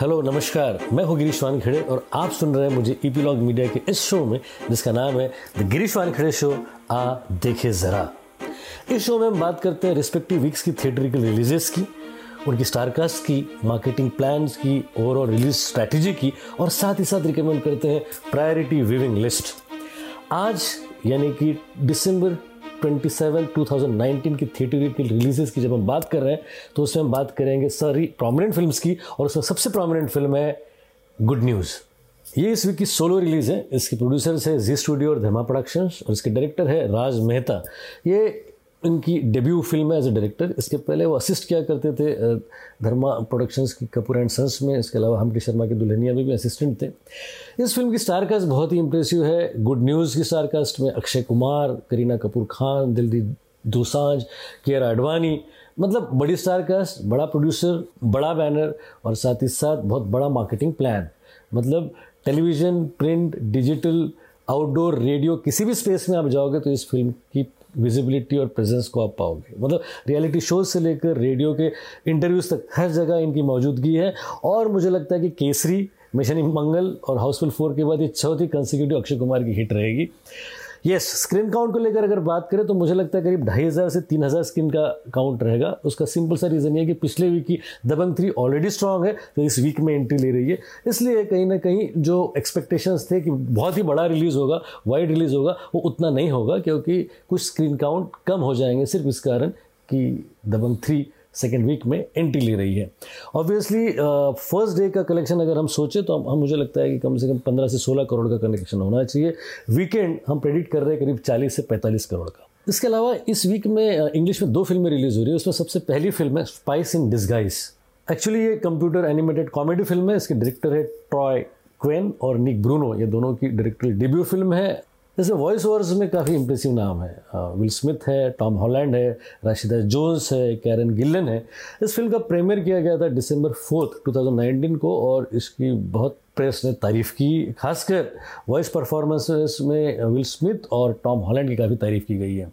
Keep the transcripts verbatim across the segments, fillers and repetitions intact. Hello नमस्कार, मैं हूँ गिरीश वानखेड़े और आप सुन रहे हैं मुझे एपिलॉग मीडिया के इस शो में जिसका नाम है द गिरीश वानखेड़े शो। आ देखे ज़रा, इस शो में हम बात करते हैं रिस्पेक्टिव वीक्स की थिएटरिकल रिलीजेस की, उनकी स्टारकास्ट की, मार्केटिंग प्लान्स की, ओवरऑल रिलीज स्ट्रैटेजी की और साथ ही साथ रिकमेंड करते हैं प्रायोरिटी व्यूइंग लिस्ट। आज यानी कि दिसंबर सत्ताईस, दो हज़ार उन्नीस की थिएटरिकल रिलीजेस की जब हम बात कर रहे हैं तो उसमें हम बात करेंगे सारी प्रोमिनेंट फिल्म्स की और उसमें सबसे प्रोमिनेंट फिल्म है गुड न्यूज़। ये इस वीक की सोलो रिलीज़ है। इसके प्रोड्यूसर्स है जी स्टूडियो और धर्मा प्रोडक्शंस और इसके डायरेक्टर है राज मेहता। ये इनकी डेब्यू फिल्म है एज ए डायरेक्टर। इसके पहले वो असिस्ट किया करते थे धर्मा प्रोडक्शंस की कपूर एंड संस में। इसके अलावा हमटी शर्मा की दुल्हनिया में भी असिस्टेंट थे। इस फिल्म की स्टारकास्ट बहुत ही इंप्रेसिव है। गुड न्यूज़ की स्टारकास्ट में अक्षय कुमार, करीना कपूर खान, दिलदीप दोसांझ, कियारा आडवाणी, मतलब बड़ी स्टारकास्ट, बड़ा प्रोड्यूसर, बड़ा बैनर और साथ ही साथ बहुत बड़ा मार्केटिंग प्लान। मतलब television, print, digital, outdoor, radio, किसी भी स्पेस में आप जाओगे तो इस फिल्म की विजिबिलिटी और प्रेजेंस को आप पाओगे। मतलब रियलिटी शोज से लेकर रेडियो के इंटरव्यूज़ तक हर जगह इनकी मौजूदगी है। और मुझे लगता है कि केसरी, मिशन मंगल और हाउसफुल फोर के बाद ये चौथी कंसेक्यूटिव अक्षय कुमार की हिट रहेगी। यस, स्क्रीन काउंट को लेकर अगर बात करें तो मुझे लगता है करीब ढाई हज़ार से तीन हज़ार स्क्रीन का काउंट रहेगा। उसका सिंपल सा रीज़न ये है कि पिछले वीक की दबंग थ्री ऑलरेडी स्ट्रांग है तो इस वीक में एंट्री ले रही है, इसलिए कहीं ना कहीं जो एक्सपेक्टेशंस थे कि बहुत ही बड़ा रिलीज़ होगा, वाइड रिलीज़ होगा, वो उतना नहीं होगा क्योंकि कुछ स्क्रीन काउंट कम हो जाएंगे सिर्फ इस कारण कि दबंग थ्री सेकेंड वीक में एंट्री ले रही है। ऑब्वियसली फर्स्ट डे का कलेक्शन अगर हम सोचें तो हम, हम मुझे लगता है कि कम से कम पंद्रह से सोलह करोड़ का कलेक्शन होना चाहिए। वीकेंड हम प्रेडिक्ट कर रहे हैं करीब चालीस से पैंतालीस करोड़ का। इसके अलावा इस वीक में इंग्लिश में दो फिल्में रिलीज़ हो रही है। उसमें सबसे पहली फिल्म है स्पाइस इन डिस्गाइज। एक्चुअली ये कंप्यूटर एनिमेटेड कॉमेडी फिल्म है। इसके डायरेक्टर है ट्रॉय क्विन और निक ब्रूनो। ये दोनों की डायरेक्टर डेब्यू फिल्म है। इसमें वॉइस ओवर्स में काफ़ी इम्प्रेसिव नाम है। विल स्मिथ है, टॉम हॉलैंड है, राशिदा जोस है, कैरन गिलन है। इस फिल्म का प्रीमियर किया गया था दिसंबर फोर्थ, दो हज़ार उन्नीस को और इसकी बहुत प्रेस ने तारीफ़ की। खासकर वॉइस परफॉर्मेंसेस में विल स्मिथ और टॉम हॉलैंड की काफ़ी तारीफ़ की गई है।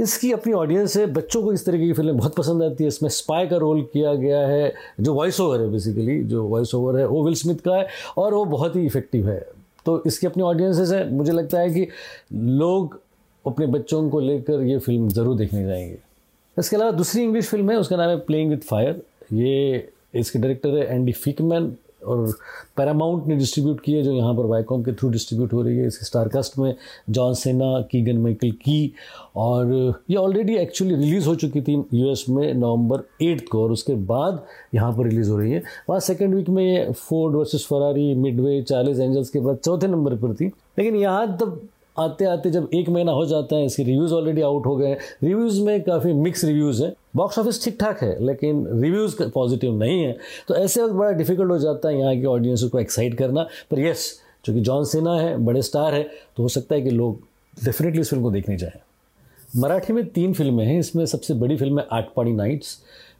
इसकी अपनी ऑडियंस है, बच्चों को इस तरीके की फिल्में बहुत पसंद आती है। इसमें स्पाई का रोल किया गया है। जो वॉइस ओवर है, बेसिकली जो वॉइस ओवर है वो विल स्मिथ का है और वो बहुत ही इफेक्टिव है। तो इसकी अपनी ऑडियंसेस है। मुझे लगता है कि लोग अपने बच्चों को लेकर ये फिल्म ज़रूर देखने जाएंगे। इसके अलावा दूसरी इंग्लिश फिल्म है, उसका नाम है प्लेइंग विद फायर। ये इसके डायरेक्टर है एंडी फिकमैन और पैरामाउंट ने डिस्ट्रीब्यूट की है, जो यहाँ पर वाईकॉम के थ्रू डिस्ट्रीब्यूट हो रही है। इसके स्टारकास्ट में जॉन सेना, कीगन माइकल की, और ये ऑलरेडी एक्चुअली रिलीज़ हो चुकी थी यूएस में नवंबर एट्थ को और उसके बाद यहाँ पर रिलीज़ हो रही है। वहाँ सेकेंड वीक में ये Ford versus Ferrari, Midway, Charlie's Angels के बाद चौथे नंबर पर थी। लेकिन यहाँ तब आते आते जब एक महीना हो जाता है, इसके रिव्यूज़ ऑलरेडी आउट हो गए हैं। रिव्यूज़ में काफ़ी मिक्स रिव्यूज़ हैं। बॉक्स ऑफिस ठीक ठाक है लेकिन रिव्यूज़ पॉजिटिव नहीं है। तो ऐसे वक्त बड़ा डिफिकल्ट हो जाता है यहाँ की ऑडियंस को एक्साइट करना। पर यस, चूँकि जॉन सेना है, बड़े स्टार है, तो हो सकता है कि लोग डेफिनेटली इस फिल्म को देखने जाएँ। मराठी में तीन फिल्में हैं। इसमें सबसे बड़ी फिल्म है आठ पाणी नाइट्स।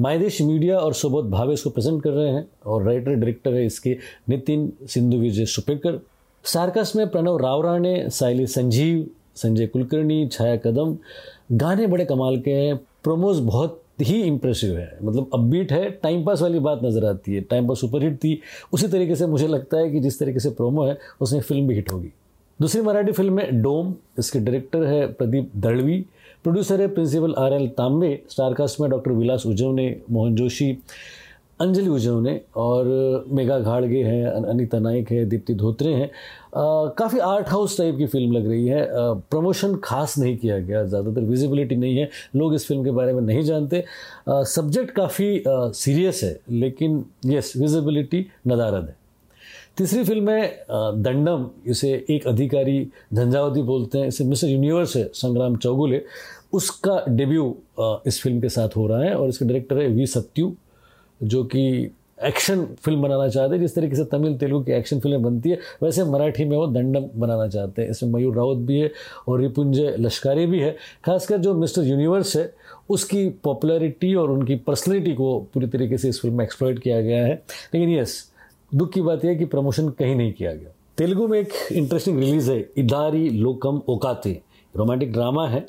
मायदेश मीडिया और सुबोध भावे इसको प्रेजेंट कर रहे हैं और राइटर डायरेक्टर है इसके नितिन सिंधु विजय सुपेकर। स्टारकास्ट में प्रणव राव राणे, सायली संजीव, संजय कुलकर्णी, छाया कदम। गाने बड़े कमाल के हैं। प्रोमोज बहुत ही इम्प्रेसिव है। मतलब अपबीट है, टाइम पास वाली बात नज़र आती है। टाइम पास सुपरहिट थी, उसी तरीके से मुझे लगता है कि जिस तरीके से प्रोमो है उसमें फिल्म भी हिट होगी। दूसरी मराठी फिल्म है डोम। इसके डायरेक्टर है प्रदीप दळवी, प्रोड्यूसर है principal R L Tambe. Star cast में डॉक्टर विलास उजवणे, मोहन जोशी, अंजलि उजवणे और मेघा घाड़गे हैं, अनिता नाइक है, दीप्ति धोत्रे हैं। काफ़ी आर्ट हाउस टाइप की फिल्म लग रही है। प्रमोशन खास नहीं किया गया, ज़्यादातर विजिबिलिटी नहीं है, लोग इस फिल्म के बारे में नहीं जानते। सब्जेक्ट काफ़ी सीरियस है लेकिन यस, विजिबिलिटी नदारद है। तीसरी फिल्म है दंडम। इसे एक अधिकारी झंझावती बोलते हैं। इसे मिस्टर यूनिवर्स है संग्राम चौगुले, उसका डेब्यू इस फिल्म के साथ हो रहा है और इसके डायरेक्टर है वी सत्यू, जो कि एक्शन फिल्म बनाना चाहते हैं। जिस तरीके से तमिल तेलुगु की एक्शन फिल्में बनती है वैसे मराठी में वो दंडम बनाना चाहते हैं। इसमें मयूर राउत भी है और रिपुंजय लश्कारी भी है। खासकर जो मिस्टर यूनिवर्स है उसकी पॉपुलैरिटी और उनकी पर्सनैलिटी को पूरी तरीके से इस फिल्म में एक्सप्लॉइट किया गया है। लेकिन यस, दुख की बात यह है कि प्रमोशन कहीं नहीं किया गया। तेलुगु में एक इंटरेस्टिंग रिलीज़ है इदारी लोकम ओकाते। रोमांटिक ड्रामा है।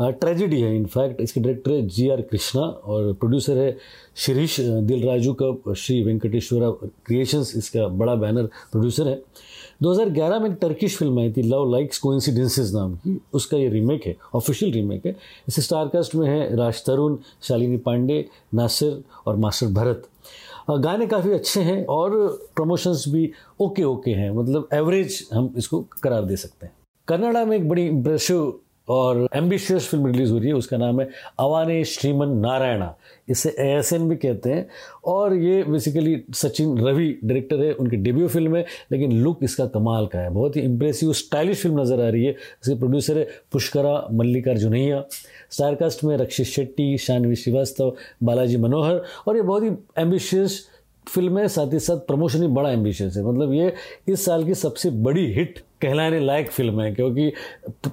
ट्रेजेडी है इनफैक्ट। इसके डायरेक्टर है जी आर कृष्णा और प्रोड्यूसर है शिरीष दिल राजू का श्री वेंकटेश्वरा क्रिएशंस इसका बड़ा बैनर प्रोड्यूसर है। दो हज़ार ग्यारह में एक टर्किश फिल्म आई थी लव लाइक्स कोइंसिडेंसेस नाम की, उसका ये रीमेक है, ऑफिशियल रीमेक है। इस स्टारकास्ट में है राज तरुण, शालिनी पांडे, नासिर और मास्टर भरत। गाने काफ़ी अच्छे हैं और प्रमोशंस भी ओके ओके हैं, मतलब एवरेज हम इसको करार दे सकते हैं। कन्नड़ा में एक बड़ी इम्प्रेसिव और एम्बिशियस फिल्म रिलीज़ हो रही है, उसका नाम है अवाने श्रीमन नारायणा, इसे ए एस एन भी कहते हैं। और ये बेसिकली सचिन रवि डायरेक्टर है, उनकी डेब्यू फिल्म है, लेकिन लुक इसका कमाल का है, बहुत ही इंप्रेसिव स्टाइलिश फिल्म नज़र आ रही है। इसके प्रोड्यूसर है पुष्करा मल्लिकार्जुनैया। स्टारकास्ट में रक्षित शेट्टी, शानवी श्रीवास्तव, बालाजी मनोहर और ये बहुत ही एम्बिशियस फिल्म है, साथ ही साथ प्रमोशन ही बड़ा एम्बिशियस है। मतलब ये इस साल की सबसे बड़ी हिट कहलाने लायक फिल्म है, क्योंकि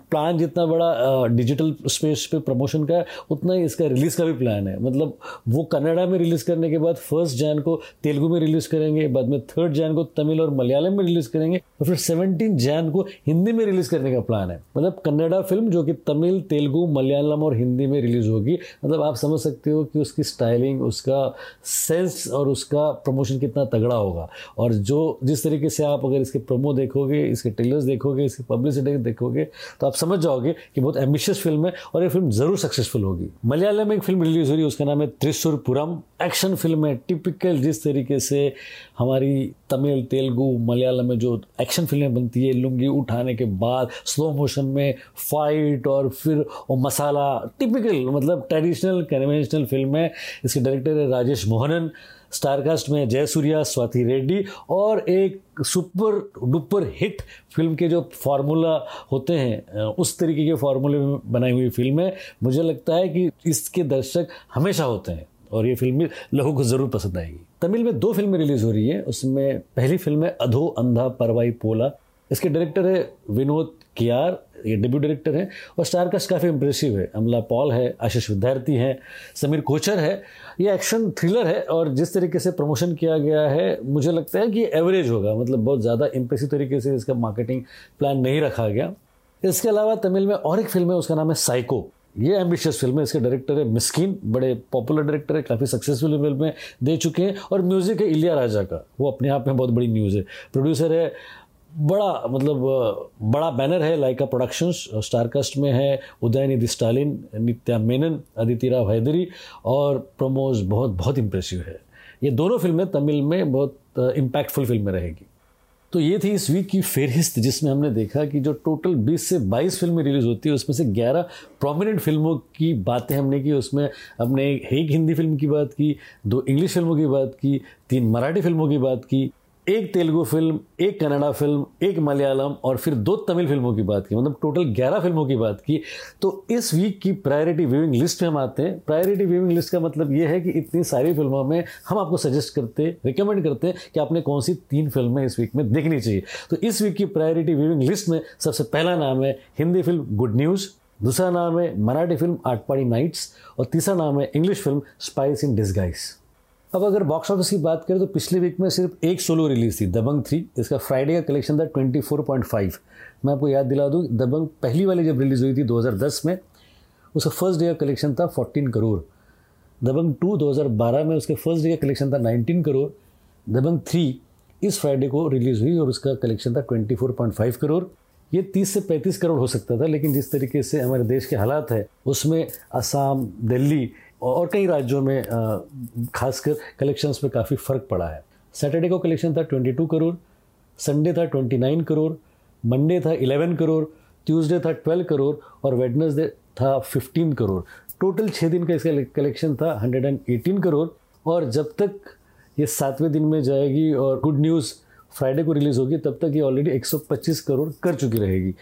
प्लान जितना बड़ा डिजिटल स्पेस पे प्रमोशन का है उतना ही इसका रिलीज़ का भी प्लान है। मतलब वो कन्नड़ा में रिलीज़ करने के बाद फर्स्ट जैन को तेलुगू में रिलीज़ करेंगे, बाद में थर्ड जैन को तमिल और मलयालम में रिलीज़ करेंगे और फिर सेवनटीन जैन को हिंदी में रिलीज़ करने का प्लान है। मतलब कन्नड़ा फिल्म जो कि तमिल, तेलुगू, मलयालम और हिंदी में रिलीज़ होगी। मतलब आप समझ सकते हो कि उसकी स्टाइलिंग, उसका सेंस और उसका प्रमोशन कितना तगड़ा होगा। और जो जिस तरीके से आप अगर इसके प्रोमो देखोगे, इसके देखोगे, इसकी पब्लिसिटी देखोगे तो आप समझ जाओगे कि बहुत एम्बिशियस फिल्म है और ये फिल्म जरूर सक्सेसफुल होगी। मलयालम में एक फिल्म रिलीज हो रही है, उसका नाम है त्रिशूरपुरम। एक्शन फिल्म है, टिपिकल जिस तरीके से हमारी तमिल, तेलुगू, मलयालम में जो एक्शन फिल्में बनती है, लुंगी उठाने के बाद स्लो मोशन में फाइट और फिर वो मसाला, टिपिकल मतलब ट्रेडिशनल कन्वेंशनल फिल्म है। इसके डायरेक्टर है राजेश मोहनन। स्टारकास्ट में जयसूर्या, स्वाति रेड्डी और एक सुपर डुपर हिट फिल्म के जो फार्मूला होते हैं उस तरीके के फार्मूले में बनाई हुई फिल्म है। मुझे लगता है कि इसके दर्शक हमेशा होते हैं और ये फिल्म लोगों को ज़रूर पसंद आएगी। तमिल में दो फिल्में रिलीज़ हो रही है, उसमें पहली फिल्म है अधो अंधा परवाई पोला। इसके डायरेक्टर है विनोद कियार, ये डेब्यू डायरेक्टर हैं और स्टारकास्ट काफ़ी इंप्रेसिव है। अमला पॉल है, आशीष विद्यार्थी हैं, समीर कोचर है। ये एक्शन थ्रिलर है और जिस तरीके से प्रमोशन किया गया है मुझे लगता है कि एवरेज होगा, मतलब बहुत ज़्यादा इंप्रेसिव तरीके से इसका मार्केटिंग प्लान नहीं रखा गया। इसके अलावा तमिल में और एक फिल्म है, उसका नाम है साइको। ये एम्बिशियस फिल्म है, इसके डायरेक्टर है मिस्किन, बड़े पॉपुलर डायरेक्टर है, काफ़ी सक्सेसफुल फिल्में दे चुके हैं और म्यूज़िक है इलिया राजा का, वो अपने आप में बहुत बड़ी न्यूज़ है। प्रोड्यूसर है बड़ा, मतलब बड़ा बैनर है लाइका प्रोडक्शंस। स्टारकास्ट में है उदयनिधि स्टालिन, नित्या मेनन, अदिति राव हैदरी और प्रमोज बहुत बहुत इंप्रेसिव है। ये दोनों फिल्में तमिल में बहुत इम्पैक्टफुल फिल्में रहेगी। तो ये थी इस वीक की फेहरिस्त, जिसमें हमने देखा कि जो टोटल बीस से बाईस फिल्में रिलीज़ होती है उसमें से ग्यारह प्रोमिनेंट फिल्मों की बातें हमने की। उसमें हमने एक हिंदी फिल्म की बात की, दो इंग्लिश फिल्मों की बात की, तीन मराठी फिल्मों की बात की, एक तेलुगू फिल्म, एक कन्नड़ा फिल्म, एक मलयालम और फिर दो तमिल फिल्मों की बात की, मतलब टोटल ग्यारह फिल्मों की बात की। तो इस वीक की प्रायोरिटी व्यूइंग लिस्ट में हम आते हैं। प्रायोरिटी व्यूइंग लिस्ट का मतलब ये है कि इतनी सारी फिल्मों में हम आपको सजेस्ट करते, रिकमेंड करते हैं कि आपने कौन सी तीन फिल्में इस वीक में देखनी चाहिए। तो इस वीक की प्रायोरिटी व्यूइंग लिस्ट में सबसे पहला नाम है हिंदी फिल्म गुड न्यूज़, दूसरा नाम है मराठी फिल्म आठ पाणी नाइट्स और तीसरा नाम है English film Spies in Disguise. अब अगर बॉक्स ऑफिस की बात करें तो पिछले वीक में सिर्फ एक सोलो रिलीज़ थी, दबंग थ्री। इसका फ्राइडे का कलेक्शन था चौबीस पॉइंट पाँच। मैं आपको याद दिला दूं, दबंग पहली वाली जब रिलीज़ हुई थी दो हज़ार दस में, उसका फर्स्ट डे का कलेक्शन था चौदह करोड़। दबंग टू दो हज़ार बारह में उसके फर्स्ट डे का कलेक्शन था उन्नीस करोड़। दबंग थ्री इस फ्राइडे को रिलीज़ हुई और उसका कलेक्शन था चौबीस पॉइंट पाँच करोड़। ये तीस से पैंतीस करोड़ हो सकता था, लेकिन जिस तरीके से हमारे देश के हालात है उसमें असम, दिल्ली और कई राज्यों में खासकर कलेक्शंस पे काफ़ी फ़र्क पड़ा है। सैटरडे को कलेक्शन था बाईस करोड़, संडे था उनतीस करोड़, मंडे था ग्यारह करोड़, ट्यूसडे था बारह करोड़ और वेडनेसडे था पंद्रह करोड़। टोटल छः दिन का इसका कलेक्शन था एक सौ अठारह करोड़। और जब तक ये सातवें दिन में जाएगी और गुड न्यूज़ फ्राइडे को रिलीज़ होगी तब तक ये ऑलरेडी एक सौ पच्चीस करोड़ कर चुकी रहेगी।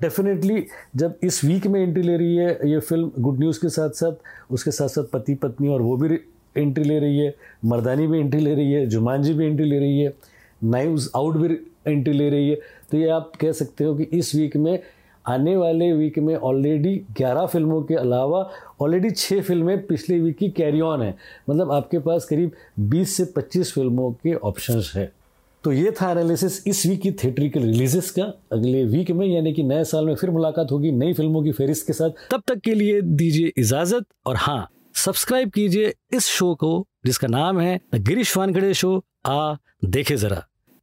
डेफिनेटली जब इस वीक में एंट्री ले रही है ये फिल्म गुड न्यूज़ के साथ साथ उसके साथ साथ पति पत्नी और वो भी एंट्री ले रही है, मर्दानी भी एंट्री ले रही है, जुमानजी भी एंट्री ले रही है, नाइव्स आउट भी एंट्री ले रही है। तो ये आप कह सकते हो कि इस वीक में, आने वाले वीक में ऑलरेडी ग्यारह फिल्मों के अलावा ऑलरेडी छः फिल्में पिछले वीक की कैरी ऑन है। मतलब आपके पास करीब बीस से पच्चीस फिल्मों के ऑप्शंस हैं। तो ये था एनालिसिस इस वीक की थिएट्रिकल रिलीजेस का। अगले वीक में यानी कि नए साल में फिर मुलाकात होगी नई फिल्मों की फेहरिस्त के साथ। तब तक के लिए दीजिए इजाजत, और हाँ सब्सक्राइब कीजिए इस शो को जिसका नाम है द गिरीश वानखेड़े शो। आ देखे जरा।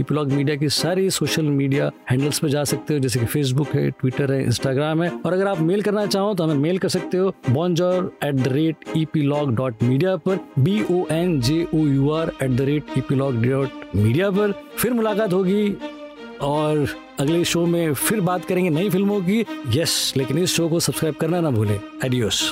एपिलॉग मीडिया की सारी सोशल मीडिया हैंडल्स पर जा सकते हो जैसे कि फेसबुक है, ट्विटर है, इंस्टाग्राम है। और अगर आप मेल करना चाहो तो हमें मेल कर सकते हो bonjour at the rate epilogue dot media पर, B O N J O U R at the rate epilogue dot media पर। फिर मुलाकात होगी और अगले शो में फिर बात करेंगे नई फिल्मों की। यस, लेकिन इस शो को सब्सक्राइब करना ना भूलें। एडियोस।